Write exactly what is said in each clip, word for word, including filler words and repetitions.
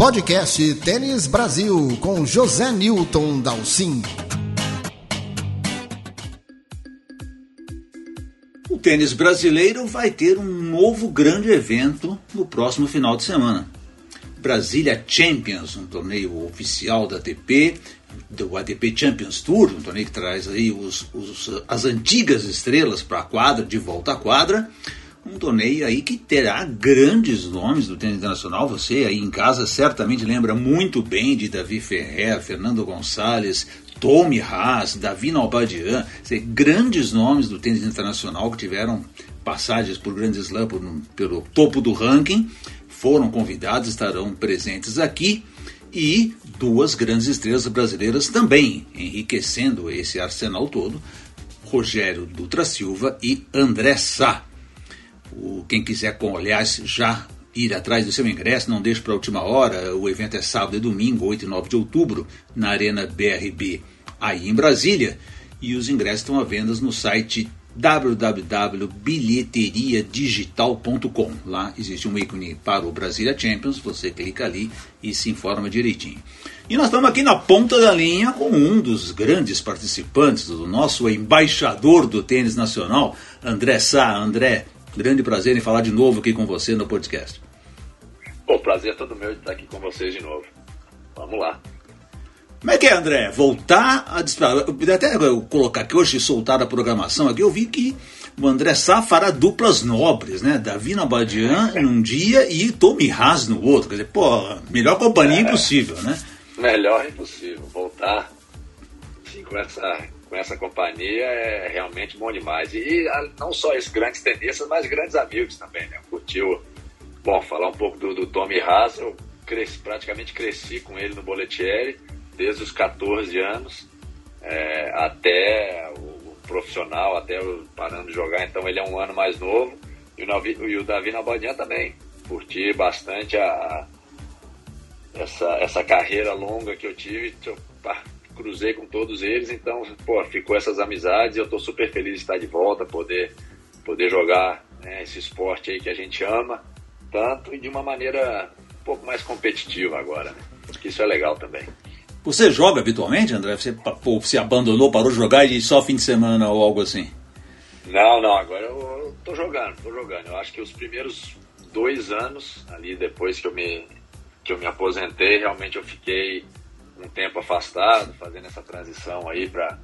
Podcast Tênis Brasil com José Newton Dalcin. O tênis brasileiro vai ter um novo grande evento no próximo final de semana. Brasília Champions, um torneio oficial da A T P, do A T P Champions Tour, um torneio que traz aí os, os, as antigas estrelas para a quadra, de volta à quadra. Um torneio aí que terá grandes nomes do tênis internacional. Você aí em casa certamente lembra muito bem de Davi Ferrer, Fernando Gonçalves, Tommy Haas, David Nalbandian, grandes nomes do tênis internacional que tiveram passagens por Grand Slam, por, pelo topo do ranking, foram convidados, estarão presentes aqui, e duas grandes estrelas brasileiras também, enriquecendo esse arsenal todo, Rogério Dutra Silva e André Sá. O, quem quiser, com, aliás, já ir atrás do seu ingresso, não deixe para a última hora. O evento é sábado e domingo, oito e nove de outubro, na Arena B R B, aí em Brasília, e os ingressos estão à venda no site w w w ponto bilheteria digital ponto com. Lá existe um ícone para o Brasília Champions, você clica ali e se informa direitinho. E nós estamos aqui na ponta da linha com um dos grandes participantes, do nosso embaixador do tênis nacional, André Sá. André, grande prazer em falar de novo aqui com você no podcast. O prazer é todo meu de estar aqui com vocês de novo. Vamos lá. Como é que é, André? Voltar a disparar. Até eu colocar aqui hoje e soltar a programação aqui, eu vi que o André Sá fará duplas nobres, né? Davi Nalbandian num dia e Tommy Haas no outro. Quer dizer, pô, melhor companhia é, impossível, né? Melhor impossível. Voltar sim, com essa, com essa companhia é realmente bom demais. E não só esses grandes tenistas, mas grandes amigos também, né? Curtiu. Bom, falar um pouco do, do Tommy Haas. Eu cresci, praticamente cresci com ele no Bollettieri, desde os catorze anos é, até o profissional, até o, parando de jogar. Então ele é um ano mais novo, e o, Navi, e o Davi Nalbandian também. Curti bastante a, a, essa, essa carreira longa que eu tive, eu cruzei com todos eles, então pô, ficou essas amizades, e eu estou super feliz de estar de volta, poder, poder jogar, né, esse esporte aí que a gente ama tanto, e de uma maneira um pouco mais competitiva agora, né, porque isso é legal também. Você joga habitualmente, André? Você pô, se abandonou, parou de jogar e só fim de semana ou algo assim? Não, não, agora eu tô jogando, tô jogando. Eu acho que os primeiros dois anos, ali depois que eu me, que eu me aposentei, realmente eu fiquei um tempo afastado, fazendo essa transição aí para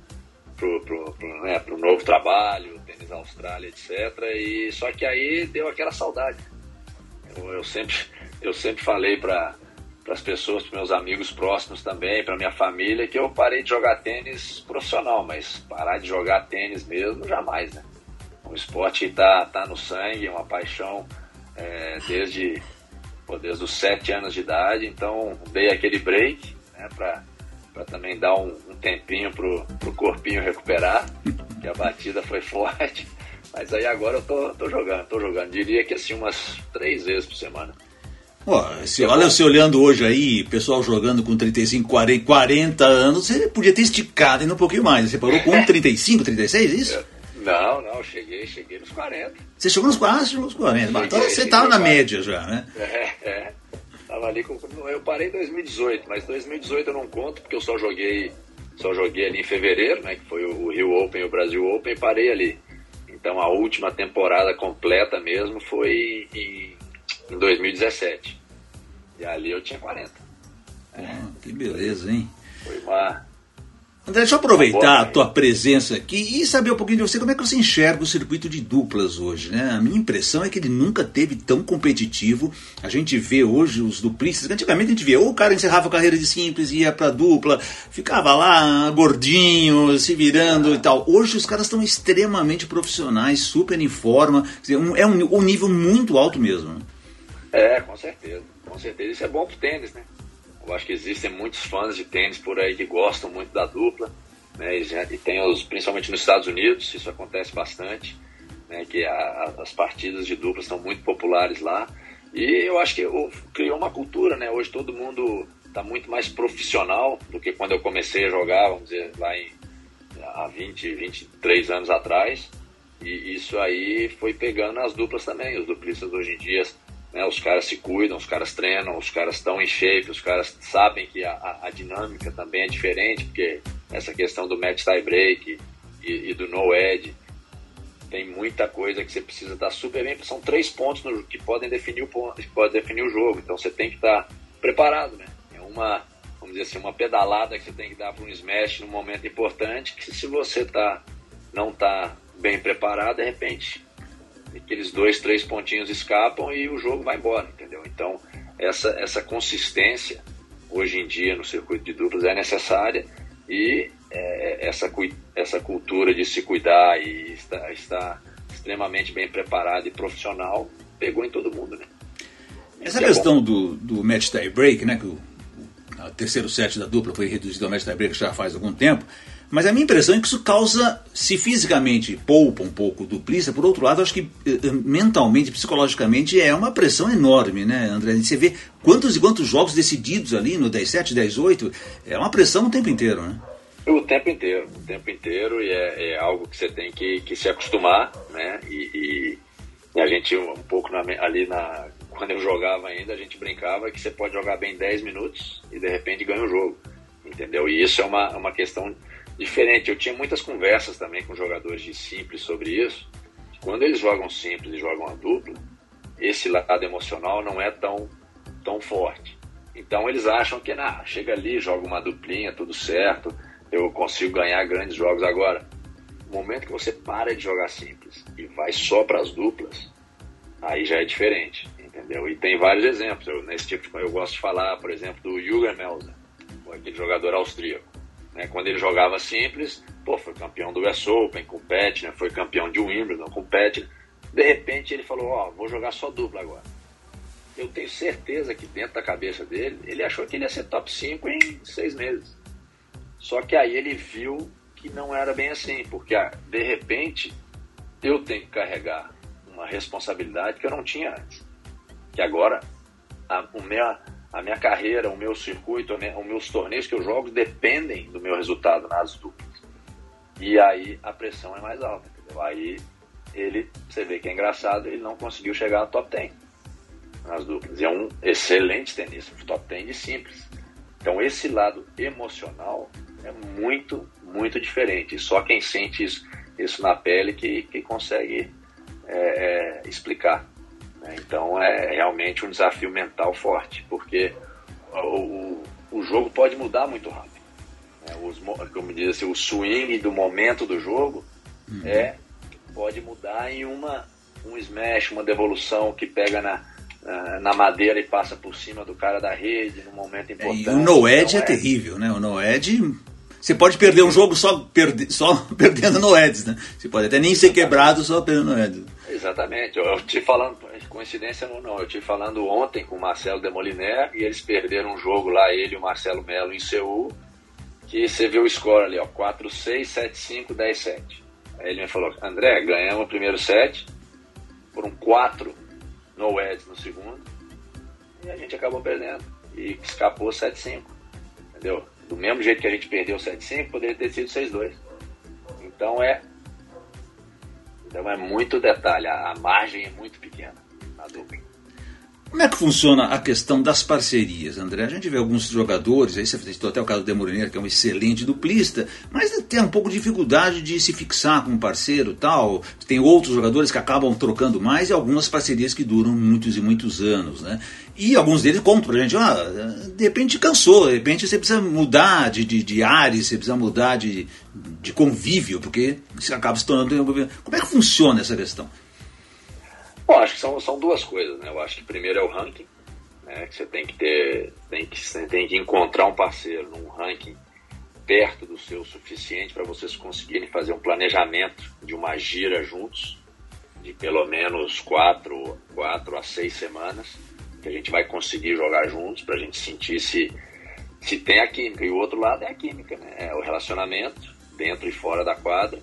pro, pro, pro, né, pro novo trabalho, Tênis Austrália, etcétera. E, só que aí deu aquela saudade. Eu, eu, sempre, eu sempre falei para... para as pessoas, para meus amigos próximos também, para minha família, que eu parei de jogar tênis profissional, mas parar de jogar tênis mesmo, jamais, né? O esporte está tá no sangue, é uma paixão é, desde, pô, desde os sete anos de idade, então dei aquele break, né, para também dar um, um tempinho pro, pro corpinho recuperar, que a batida foi forte, mas aí agora eu tô, tô jogando, tô jogando, diria que assim umas três vezes por semana. Ó, se, olha, você olhando hoje aí, pessoal jogando com trinta e cinco, quarenta anos, você podia ter esticado ainda um pouquinho mais. Você parou com trinta e cinco, trinta e seis, isso? Não, não, cheguei, cheguei nos quarenta. Você chegou nos quarenta? Ah, chegou nos quarenta. Cheguei, então você estava na média já, né? É, é. Tava ali com, eu parei em dois mil e dezoito, mas dois mil e dezoito eu não conto, porque eu só joguei, só joguei ali em fevereiro, né? Que foi o Rio Open e o Brasil Open, e parei ali. Então a última temporada completa mesmo foi em... em dois mil e dezessete. E ali eu tinha quarenta. É. Ah, que beleza, hein? Foi uma... André, deixa eu aproveitar a tua presença aqui e saber um pouquinho de você. Como é que você enxerga o circuito de duplas hoje, né? A minha impressão é que ele nunca teve tão competitivo. A gente vê hoje os duplistas. Antigamente a gente via ou o cara encerrava a carreira de simples, ia pra dupla, ficava lá gordinho, se virando ah. e tal. Hoje os caras estão extremamente profissionais, super em forma. Quer dizer, um, é um, um nível muito alto mesmo. É, com certeza, com certeza. Isso é bom pro tênis, né? Eu acho que existem muitos fãs de tênis por aí que gostam muito da dupla, né? E, já, e tem os, principalmente nos Estados Unidos, isso acontece bastante, né? Que a, as partidas de dupla são muito populares lá. E eu acho que eu, criou uma cultura, né? Hoje todo mundo tá muito mais profissional do que quando eu comecei a jogar, vamos dizer, lá em, há vinte, vinte e três anos atrás. E isso aí foi pegando as duplas também. Os duplistas hoje em dia né? Os caras se cuidam, os caras treinam, os caras estão em shape, os caras sabem que a, a dinâmica também é diferente, porque essa questão do match tie break e, e do no edge, tem muita coisa que você precisa estar super bem, são três pontos no, que podem definir o ponto, que podem definir o jogo, então você tem que estar preparado, né? É uma, vamos dizer assim, uma pedalada que você tem que dar para um smash num momento importante, que se você tá, não está bem preparado, de repente aqueles dois, três pontinhos escapam e o jogo vai embora, entendeu? Então essa, essa consistência hoje em dia no circuito de duplas é necessária, e é, essa, essa cultura de se cuidar e estar, estar extremamente bem preparado e profissional pegou em todo mundo, né? Essa que questão é do, do match tie break, né, que o, o terceiro set da dupla foi reduzido ao match tie break já faz algum tempo, mas a minha impressão é que isso causa, se fisicamente poupa um pouco o duplista, por outro lado, acho que mentalmente, psicologicamente, é uma pressão enorme, né, André? Você vê quantos e quantos jogos decididos ali no dez sete, dez oito, é uma pressão o tempo inteiro, né? O tempo inteiro, o tempo inteiro, e é, é algo que você tem que, que se acostumar, né, e, e a gente um pouco na, ali na... Quando eu jogava ainda, a gente brincava que você pode jogar bem dez minutos e de repente ganha o jogo, entendeu? E isso é uma, uma questão diferente. Eu tinha muitas conversas também com jogadores de simples sobre isso. Quando eles jogam simples e jogam a dupla, esse lado emocional não é tão, tão forte. Então eles acham que, nah, chega ali, joga uma duplinha, tudo certo, eu consigo ganhar grandes jogos. Agora, no momento que você para de jogar simples e vai só para as duplas, aí já é diferente. Entendeu? E tem vários exemplos. Eu, nesse tipo de, eu gosto de falar, por exemplo, do Jürgen Melzer, aquele jogador austríaco, né? Quando ele jogava simples, pô, foi campeão do U S Open com o Petner, foi campeão de Wimbledon com o Petner. De repente ele falou, ó, oh, vou jogar só dupla agora. Eu tenho certeza que dentro da cabeça dele, ele achou que ele ia ser top cinco em seis meses. Só que aí ele viu que não era bem assim, porque ah, de repente eu tenho que carregar uma responsabilidade que eu não tinha antes. Que agora a, o minha, a minha carreira, o meu circuito, a minha, os meus torneios que eu jogo dependem do meu resultado nas duplas. E aí a pressão é mais alta, entendeu? Aí ele, você vê que é engraçado, ele não conseguiu chegar a top dez nas duplas. E é um excelente tenista, top dez de simples. Então esse lado emocional é muito, muito diferente. Só quem sente isso, isso na pele que, que consegue é, é, explicar. Então é realmente um desafio mental forte, porque o, o jogo pode mudar muito rápido. Os, como diz assim, o swing do momento do jogo uhum. é, pode mudar em uma, um smash, uma devolução que pega na, na, na madeira e passa por cima do cara da rede num momento importante. É, e o no-edge é, é terrível, né? O no-edge... Você pode perder um jogo só, perde, só perdendo no edges, né? Você pode até nem ser quebrado só perdendo no edges. Exatamente. Eu, eu te falando, coincidência ou não, eu te falando ontem com o Marcelo Demoliner, e eles perderam um jogo lá, ele e o Marcelo Melo em Seul, que você viu o score ali, ó, quatro seis, sete cinco, dez sete. Aí ele me falou, André, ganhamos o primeiro set, foram quatro no edges no segundo, e a gente acabou perdendo, e escapou sete cinco, entendeu? Do mesmo jeito que a gente perdeu sete cinco, poderia ter sido seis dois. Então é, então é muito detalhe, a margem é muito pequena na dupla. Como é que funciona a questão das parcerias, André? A gente vê alguns jogadores, aí você citou até o caso do Demoliner, que é um excelente duplista, mas tem um pouco de dificuldade de se fixar com um parceiro e tal. Tem outros jogadores que acabam trocando mais e algumas parcerias que duram muitos e muitos anos, né? E alguns deles contam pra gente, ah, de repente cansou, de repente você precisa mudar de, de, de ares, você precisa mudar de, de convívio, porque você acaba se tornando... Como é que funciona essa questão? Bom, acho que são, são duas coisas, né? Eu acho que primeiro é o ranking, né? Que você tem que ter, tem que, você tem que encontrar um parceiro num ranking perto do seu suficiente para vocês conseguirem fazer um planejamento de uma gira juntos, de pelo menos quatro, quatro a seis semanas, que a gente vai conseguir jogar juntos para a gente sentir se, se tem a química. E o outro lado é a química, né? É o relacionamento dentro e fora da quadra,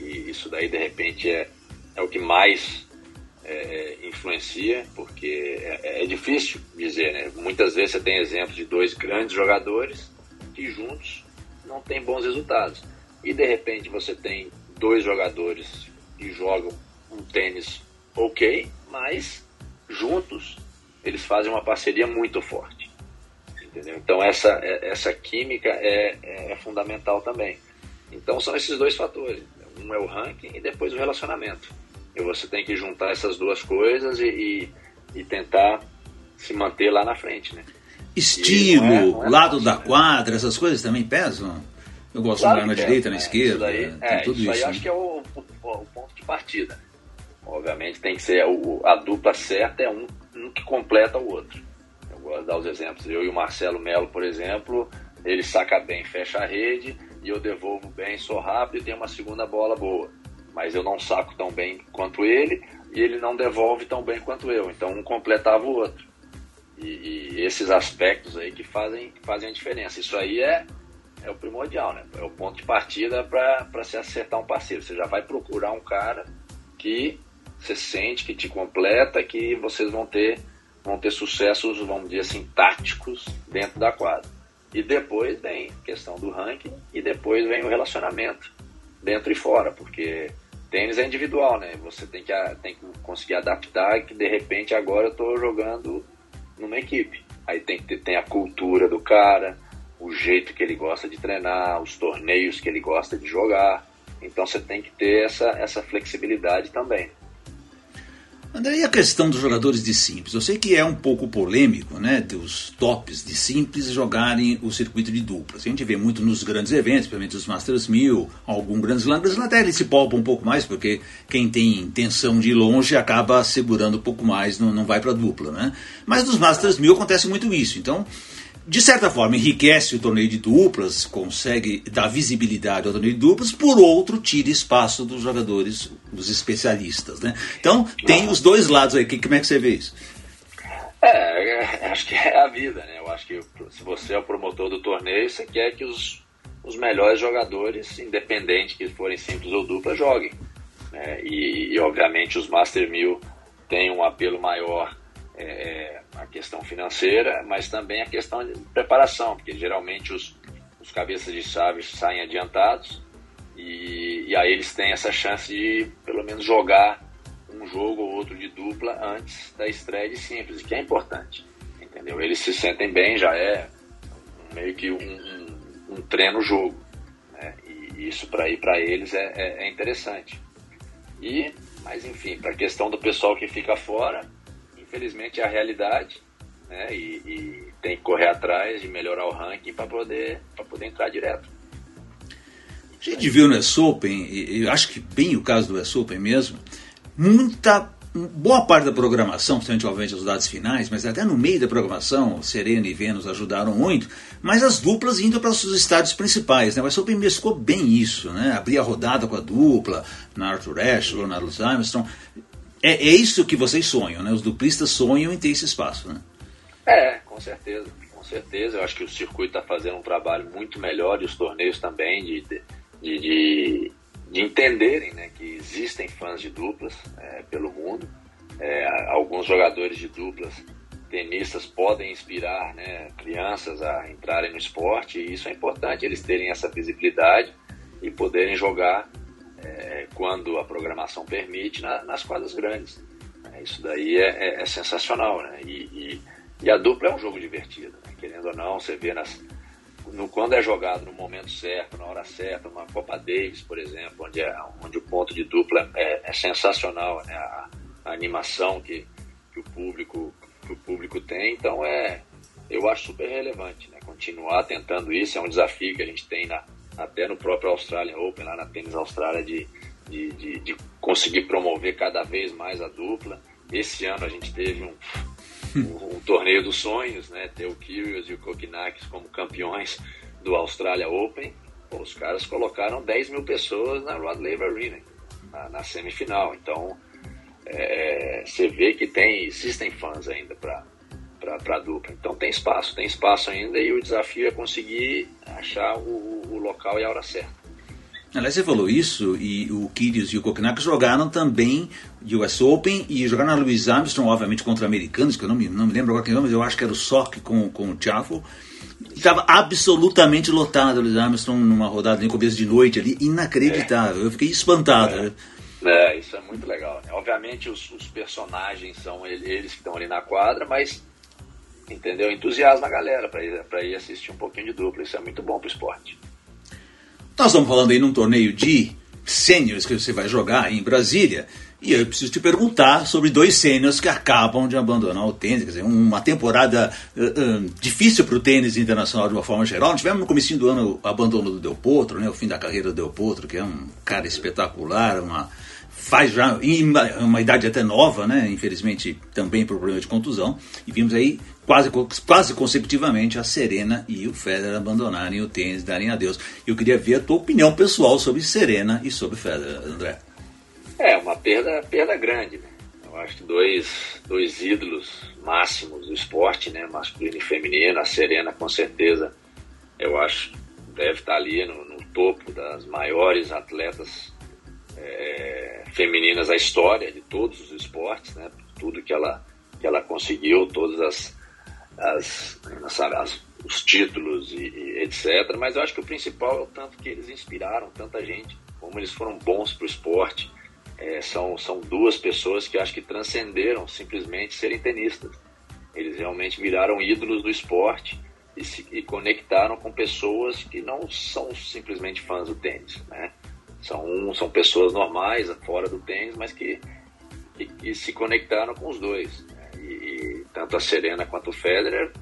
e isso daí de repente é, é o que mais... É, influencia, porque é, é difícil dizer, né? Muitas vezes você tem exemplos de dois grandes jogadores que juntos não têm bons resultados, e de repente você tem dois jogadores que jogam um tênis ok, mas juntos, eles fazem uma parceria muito forte, entendeu? Então essa, essa química é, é fundamental também. Então são esses dois fatores, um é o ranking e depois o relacionamento, e você tem que juntar essas duas coisas e, e, e tentar se manter lá na frente, né? Estilo, não é, não é lado fácil, da né? quadra, essas coisas também pesam? Eu gosto claro de andar na é, direita, é, na esquerda, isso daí, tem é, tudo isso. Isso aí, né? Acho que é o, o, o ponto de partida. Obviamente tem que ser o, a dupla certa, é um, um que completa o outro. Eu gosto de dar os exemplos. Eu e o Marcelo Melo, por exemplo, ele saca bem, fecha a rede, e eu devolvo bem, sou rápido e tenho uma segunda bola boa. Mas eu não saco tão bem quanto ele, e ele não devolve tão bem quanto eu. Então um completava o outro. E, e esses aspectos aí que fazem, que fazem a diferença. Isso aí é, é o primordial, né? É o ponto de partida para se acertar um parceiro. Você já vai procurar um cara que você sente, que te completa, que vocês vão ter, vão ter sucessos, vamos dizer assim, táticos dentro da quadra. E depois vem a questão do ranking e depois vem o relacionamento, dentro e fora, porque tênis é individual, né? Você tem que, tem que conseguir adaptar, que de repente agora eu estou jogando numa equipe. Aí tem, tem a cultura do cara, o jeito que ele gosta de treinar, os torneios que ele gosta de jogar. Então você tem que ter essa, essa flexibilidade também. André, e a questão dos jogadores de simples? Eu sei que é um pouco polêmico, né, dos tops de simples jogarem o circuito de duplas. A gente vê muito nos grandes eventos, principalmente os Masters mil, algum Grand Slam. Mas até ele se poupa um pouco mais, porque quem tem intenção de ir longe acaba segurando um pouco mais, não, não vai para a dupla, né? Mas nos Masters mil acontece muito isso, então... De certa forma, enriquece o torneio de duplas, consegue dar visibilidade ao torneio de duplas, por outro, tira espaço dos jogadores, dos especialistas, né? Então, tem os dois lados aí. Como é que você vê isso? É, acho que é a vida, né? Eu acho que se você é o promotor do torneio, você quer que os, os melhores jogadores, independente que forem simples ou dupla, joguem, né? E, e, obviamente, os Master mil têm um apelo maior, É, a questão financeira, mas também a questão de preparação, porque geralmente os, os cabeças de chave saem adiantados e, e aí eles têm essa chance de pelo menos jogar um jogo ou outro de dupla antes da estreia de simples, que é importante, entendeu? Eles se sentem bem, já é meio que um, um, um treino-jogo, né? E isso para ir para eles é, é, é interessante. E, mas enfim, para a questão do pessoal que fica fora, infelizmente é a realidade, né? E, e tem que correr atrás de melhorar o ranking para poder, para poder entrar direto. A gente viu no U S Open, e eu acho que bem o caso do U S Open mesmo, muita, boa parte da programação, principalmente obviamente as datas finais, mas até no meio da programação, Serena e Venus ajudaram muito, mas as duplas indo para os estádios principais, né? O U S Open mesclou bem isso, né? Abria a rodada com a dupla, na Arthur Ashe, na Louis Armstrong. É, é isso que vocês sonham, né? Os duplistas sonham em ter esse espaço, né? É, com certeza, com certeza. Eu acho que o circuito está fazendo um trabalho muito melhor e os torneios também de, de, de, de entenderem, né, que existem fãs de duplas é, pelo mundo. É, alguns jogadores de duplas, tenistas, podem inspirar, né, crianças a entrarem no esporte, e isso é importante, eles terem essa visibilidade e poderem jogar É, quando a programação permite, na, nas quadras grandes. É, isso daí é, é, é sensacional, né? E, e, e a dupla é um jogo divertido, né? Querendo ou não, você vê nas, no, quando é jogado no momento certo, na hora certa, uma Copa Davis, por exemplo, onde, é, onde o ponto de dupla é, é sensacional, né? A, a animação que, que, o público, que o público tem, então é, eu acho super relevante, né? Continuar tentando isso, é um desafio que a gente tem na até no próprio Australia Open, lá na Tênis Austrália, de, de, de, de conseguir promover cada vez mais a dupla. Esse ano a gente teve um, um, um torneio dos sonhos, né? Ter o Kyrgios e o Kokkinakis como campeões do Australia Open. Pô, os caras colocaram dez mil pessoas na Rod Laver Arena, na, na semifinal. Então, é, você vê que tem, existem fãs ainda para para a dupla. Então tem espaço, tem espaço ainda, e o desafio é conseguir achar o, o local e a hora certa. Aliás, você falou isso, e o Kyrgios e o Kokkinakis jogaram também U S Open e jogaram na Louis Armstrong, obviamente contra americanos, que eu não me, não me lembro agora quem é, mas eu acho que era o Sock com, com o Tiafoe. Estava absolutamente lotado o Louis Armstrong numa rodada no começo de noite ali, inacreditável, é. Eu fiquei espantado. É, é isso isso é muito legal, né? Obviamente os, os personagens são eles que estão ali na quadra, mas, entendeu? Entusiasma a galera para ir, para ir assistir um pouquinho de dupla. Isso é muito bom para o esporte. Nós estamos falando aí num torneio de sêniores que você vai jogar em Brasília, e eu preciso te perguntar sobre dois sêniores que acabam de abandonar o tênis. Quer dizer, uma temporada uh, uh, difícil para o tênis internacional de uma forma geral. Nós tivemos no comecinho do ano o abandono do Del Potro, né, o fim da carreira do Del Potro, que é um cara espetacular, uma, faz já uma idade até nova, né, infelizmente também por problema de contusão, e vimos aí quase, quase consecutivamente a Serena e o Federer abandonarem o tênis, darem adeus. Eu queria ver a tua opinião pessoal sobre Serena e sobre Federer, André. É, uma perda, perda grande, né? Eu acho que dois, dois ídolos máximos do esporte, né? Masculino e feminino. A Serena, com certeza, eu acho, deve estar ali no, no topo das maiores atletas é, femininas da história de todos os esportes, né? Tudo que ela, que ela conseguiu, todas as, as, sabe, as, os títulos e, e etcétera. Mas eu acho que o principal é o tanto que eles inspiraram tanta gente, como eles foram bons para o esporte. É, são, são duas pessoas que acho que transcenderam simplesmente serem tenistas. Eles realmente viraram ídolos do esporte e se e conectaram com pessoas que não são simplesmente fãs do tênis, né? São, são pessoas normais, fora do tênis, mas que, que, que se conectaram com os dois, né? E, e tanto a Serena quanto o Federer,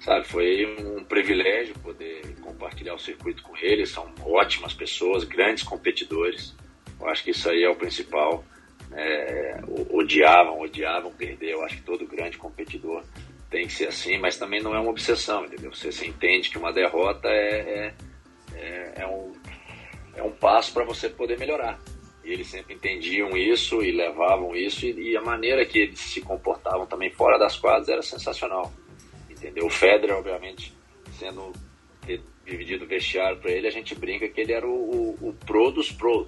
sabe, foi um privilégio poder compartilhar o circuito com eles. São ótimas pessoas, grandes competidores. Eu acho que isso aí é o principal, né? Odiavam, odiavam perder. Eu acho que todo grande competidor tem que ser assim, mas também não é uma obsessão, entendeu? Você, você entende que uma derrota é, é, é, um, é um passo para você poder melhorar. E eles sempre entendiam isso e levavam isso, e, e a maneira que eles se comportavam também fora das quadras era sensacional, entendeu? O Federer, obviamente, sendo ter dividido o vestiário para ele, a gente brinca que ele era o, o, o pro dos pros.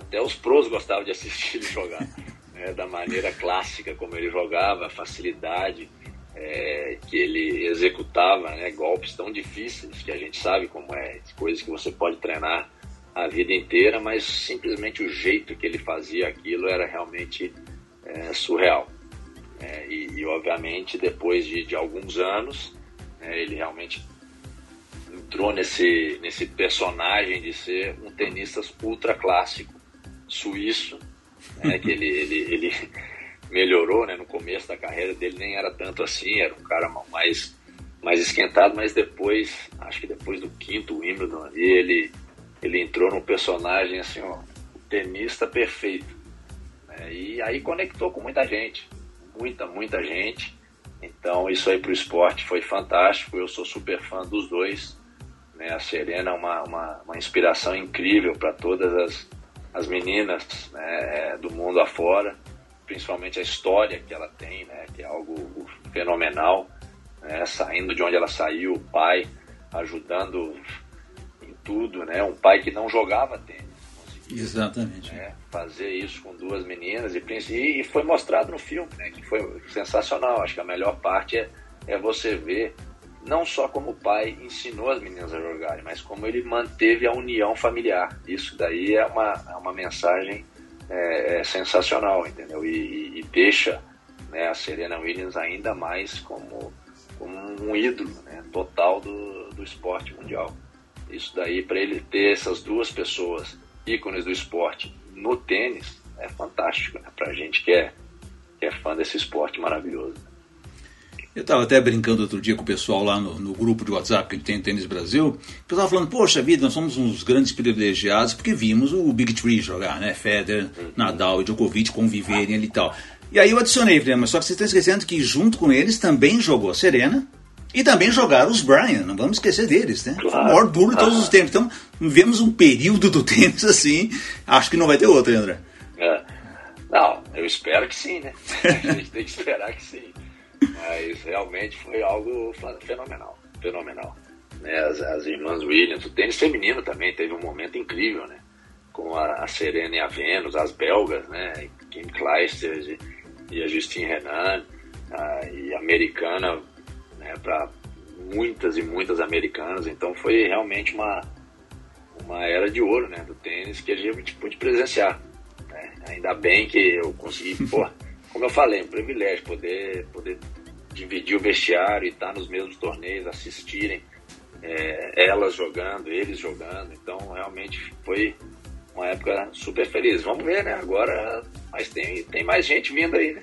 Até os pros gostavam de assistir ele jogar, né? Da maneira clássica como ele jogava, a facilidade é, que ele executava, né? Golpes tão difíceis que a gente sabe como é, coisas que você pode treinar a vida inteira, mas simplesmente o jeito que ele fazia aquilo era realmente é, surreal. É, e, e obviamente depois de, de alguns anos, né, ele realmente entrou nesse, nesse personagem de ser um tenista ultra clássico suíço, né, que ele, ele, ele melhorou, né? No começo da carreira dele nem era tanto assim, era um cara mais, mais esquentado, mas depois, acho que depois do quinto Wimbledon ali, ele, ele entrou num personagem assim, ó, o tenista perfeito, né? E aí conectou com muita gente, muita, muita gente. Então isso aí pro esporte foi fantástico. Eu sou super fã dos dois, né? A Serena é uma, uma, uma inspiração incrível para todas as as meninas, né, do mundo afora, principalmente a história que ela tem, né, que é algo fenomenal, né, saindo de onde ela saiu, o pai ajudando em tudo, né, um pai que não jogava tênis. Exatamente. Né, fazer isso com duas meninas, e, e foi mostrado no filme, né, que foi sensacional. Acho que a melhor parte é, é você ver não só como o pai ensinou as meninas a jogarem, mas como ele manteve a união familiar. Isso daí é uma, é uma mensagem é, é sensacional, entendeu? E, e deixa, né, a Serena Williams ainda mais como, como um ídolo, né, total do, do esporte mundial. Isso daí, para ele ter essas duas pessoas, ícones do esporte, no tênis, é fantástico, né, para a gente que é, que é fã desse esporte maravilhoso. Eu estava até brincando outro dia com o pessoal lá no, no grupo de WhatsApp que a gente tem no Tênis Brasil, que eu estava falando, poxa vida, nós somos uns grandes privilegiados porque vimos o Big Three jogar, né? Federer, Nadal e Djokovic conviverem ali e tal. E aí eu adicionei, falei, mas só que vocês estão esquecendo que junto com eles também jogou a Serena e também jogaram os Bryan, não vamos esquecer deles, né? Claro. Foi o maior duro de todos os tempos. Então, vemos um período do tênis assim, acho que não vai ter outro, hein, André? É. Não, eu espero que sim, né? A gente tem que esperar que sim. Mas realmente foi algo fenomenal, fenomenal. Né? As, as irmãs Williams, o tênis feminino também teve um momento incrível, né? Com a, a Serena e a Venus, as belgas, né? Kim Clijsters e, e a Justine Renan, a, e americana, né? Para muitas e muitas americanas. Então foi realmente uma, uma era de ouro, né? Do tênis que a gente pôde presenciar, né? Ainda bem que eu consegui, pô, como eu falei, um privilégio poder, poder dividir o vestiário e estar nos mesmos torneios, assistirem é, elas jogando, eles jogando. Então, realmente foi uma época super feliz. Vamos ver, né? Agora, mas tem, tem mais gente vindo aí, né?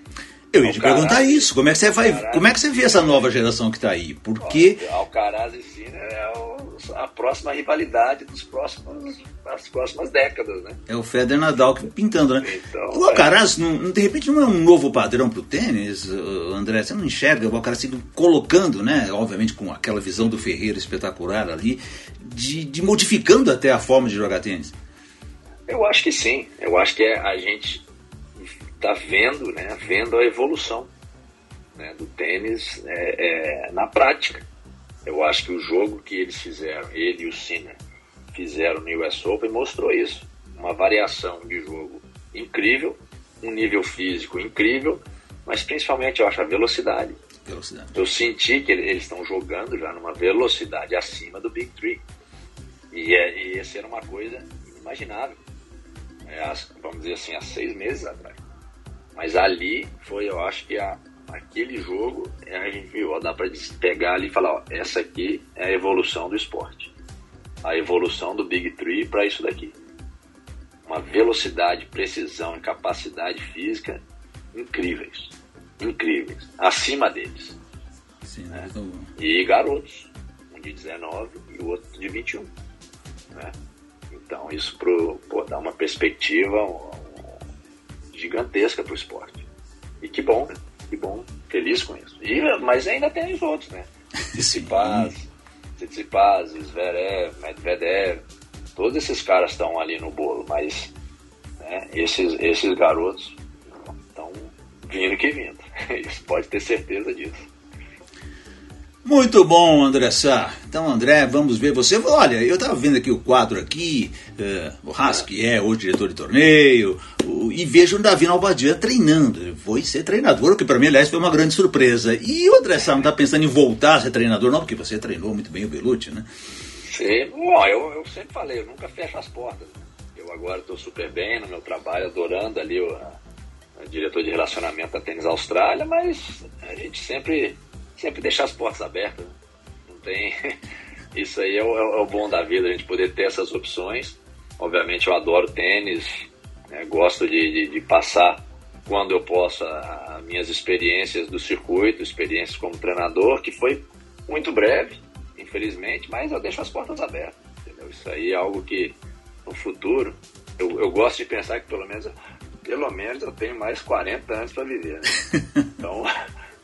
Eu ia te Alcaraz, perguntar isso, como é que você vai, Alcaraz, como é que você vê essa nova geração que está aí? Porque Alcaraz e Sinner é o, a próxima rivalidade dos próximos, das próximas décadas, né? É o Federer Nadal que pintando, né? Então, o Alcaraz, é... não, de repente, não é um novo padrão para o tênis, André? Você não enxerga o Alcaraz se colocando, né? Obviamente com aquela visão do Ferreira espetacular ali, de, de modificando até a forma de jogar tênis. Eu acho que sim, eu acho que é a gente... está vendo, né, vendo a evolução, né, do tênis é, é, na prática. Eu acho que o jogo que eles fizeram, ele e o Sinner fizeram no U S Open, mostrou isso. Uma variação de jogo incrível, um nível físico incrível, mas principalmente eu acho a velocidade. velocidade. Eu senti que eles estão jogando já numa velocidade acima do Big Three. E, é, e essa era uma coisa inimaginável. É, vamos dizer assim, há seis meses atrás. Mas ali foi, eu acho que a, aquele jogo, a gente viu, ó, dá para pegar ali e falar, ó, essa aqui é a evolução do esporte. A evolução do Big Three para isso daqui. Uma velocidade, precisão e capacidade física incríveis. Incríveis. Acima deles. Sim, né? E garotos. Um de dezenove e o outro de vinte e um. Né? Então isso pro, pô, dá uma perspectiva... Um, gigantesca para o esporte. E que bom, né? Que bom, feliz com isso. E, mas ainda tem os outros, né? Tsitsipas, Tsitsipas, Zverev, Medvedev, todos esses caras estão ali no bolo, mas né, esses, esses garotos estão vindo que vindo. Isso pode ter certeza disso. Muito bom, André Sá. Então, André, vamos ver você. Olha, eu estava vendo aqui o quadro aqui, uh, o Haas, que é hoje diretor de torneio, o, e vejo o David Nalbandian treinando. Foi ser treinador, o que para mim, aliás, foi uma grande surpresa. E o André Sá não está pensando em voltar a ser treinador, não, porque você treinou muito bem o Belucci, né? Sim, bom, eu, eu sempre falei, eu nunca fecho as portas. Eu agora estou super bem no meu trabalho, adorando ali o, o diretor de relacionamento da Tênis Austrália, mas a gente sempre... Sempre deixar as portas abertas. Não tem... Isso aí é o, é o bom da vida, a gente poder ter essas opções. Obviamente eu adoro tênis, né? Gosto de, de, de passar, quando eu posso, as minhas experiências do circuito, experiências como treinador, que foi muito breve, infelizmente, mas eu deixo as portas abertas. Entendeu? Isso aí é algo que, no futuro, eu, eu gosto de pensar que pelo menos, pelo menos eu tenho mais quarenta anos para viver. Né? Então...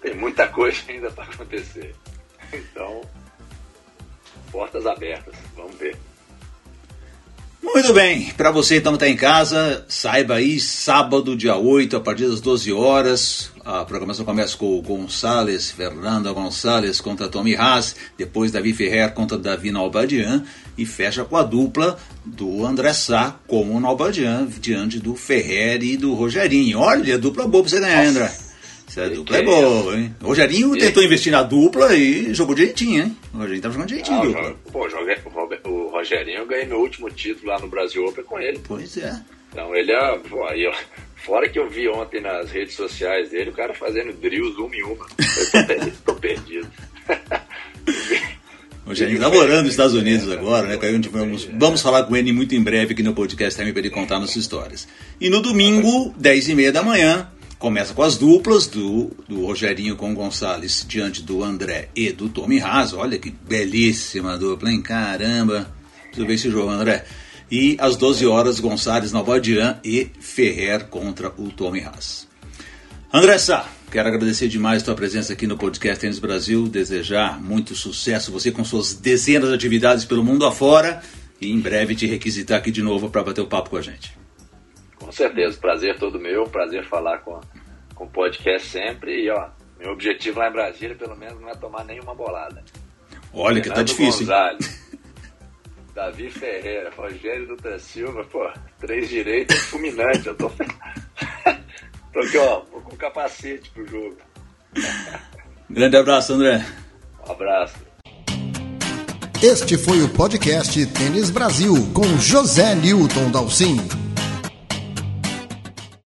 Tem muita coisa ainda para acontecer. Então, portas abertas, vamos ver. Muito bem, para você então que está em casa, saiba aí, sábado, dia oito, a partir das doze horas, a programação começa com o Gonçalves, Fernando Gonçalves contra Tommy Haas, depois Davi Ferrer contra Davi Nalbandian e fecha com a dupla do André Sá com o Nalbandian diante do Ferrer e do Rogerinho. Olha, dupla boa para você ganhar, André. Essa dupla é boa, hein? O Rogerinho tentou investir na dupla e jogou direitinho, hein? O Rogerinho tava jogando direitinho, ah, dupla. Pô, joguei, o Rogerinho, eu ganhei meu último título lá no Brasil Open com ele. Pois é. Então ele é... Pô, aí eu, fora que eu vi ontem nas redes sociais dele, o cara fazendo drills uma em uma. Eu tô perdido. Tô perdido. O Rogerinho tá morando nos Estados Unidos é, agora, né? Caiu, vamos, vamos falar com ele muito em breve aqui no podcast também para ele contar nossas histórias. E no domingo, dez e meia da manhã, começa com as duplas do, do Rogerinho com o Gonçalves diante do André e do Tommy Haas. Olha que belíssima dupla, hein? Caramba! Preciso ver esse jogo, André. E às doze horas, Gonçalves, Nalbandian e Ferrer contra o Tommy Haas. André Sá, quero agradecer demais a tua presença aqui no Podcast Tênis Brasil. Desejar muito sucesso você com suas dezenas de atividades pelo mundo afora. E em breve te requisitar aqui de novo para bater o papo com a gente. Com certeza, prazer todo meu, prazer falar com o podcast sempre. E ó, meu objetivo lá em Brasília, pelo menos, não é tomar nenhuma bolada. Olha, Fernando que tá difícil. Gonzalez, Davi Ferreira, Rogério Dutra Silva, pô, três direitos fulminantes. Eu tô, tô aqui, ó, com capacete pro jogo. Grande abraço, André. Um abraço. Este foi o podcast Tênis Brasil com José Newton Dalcin.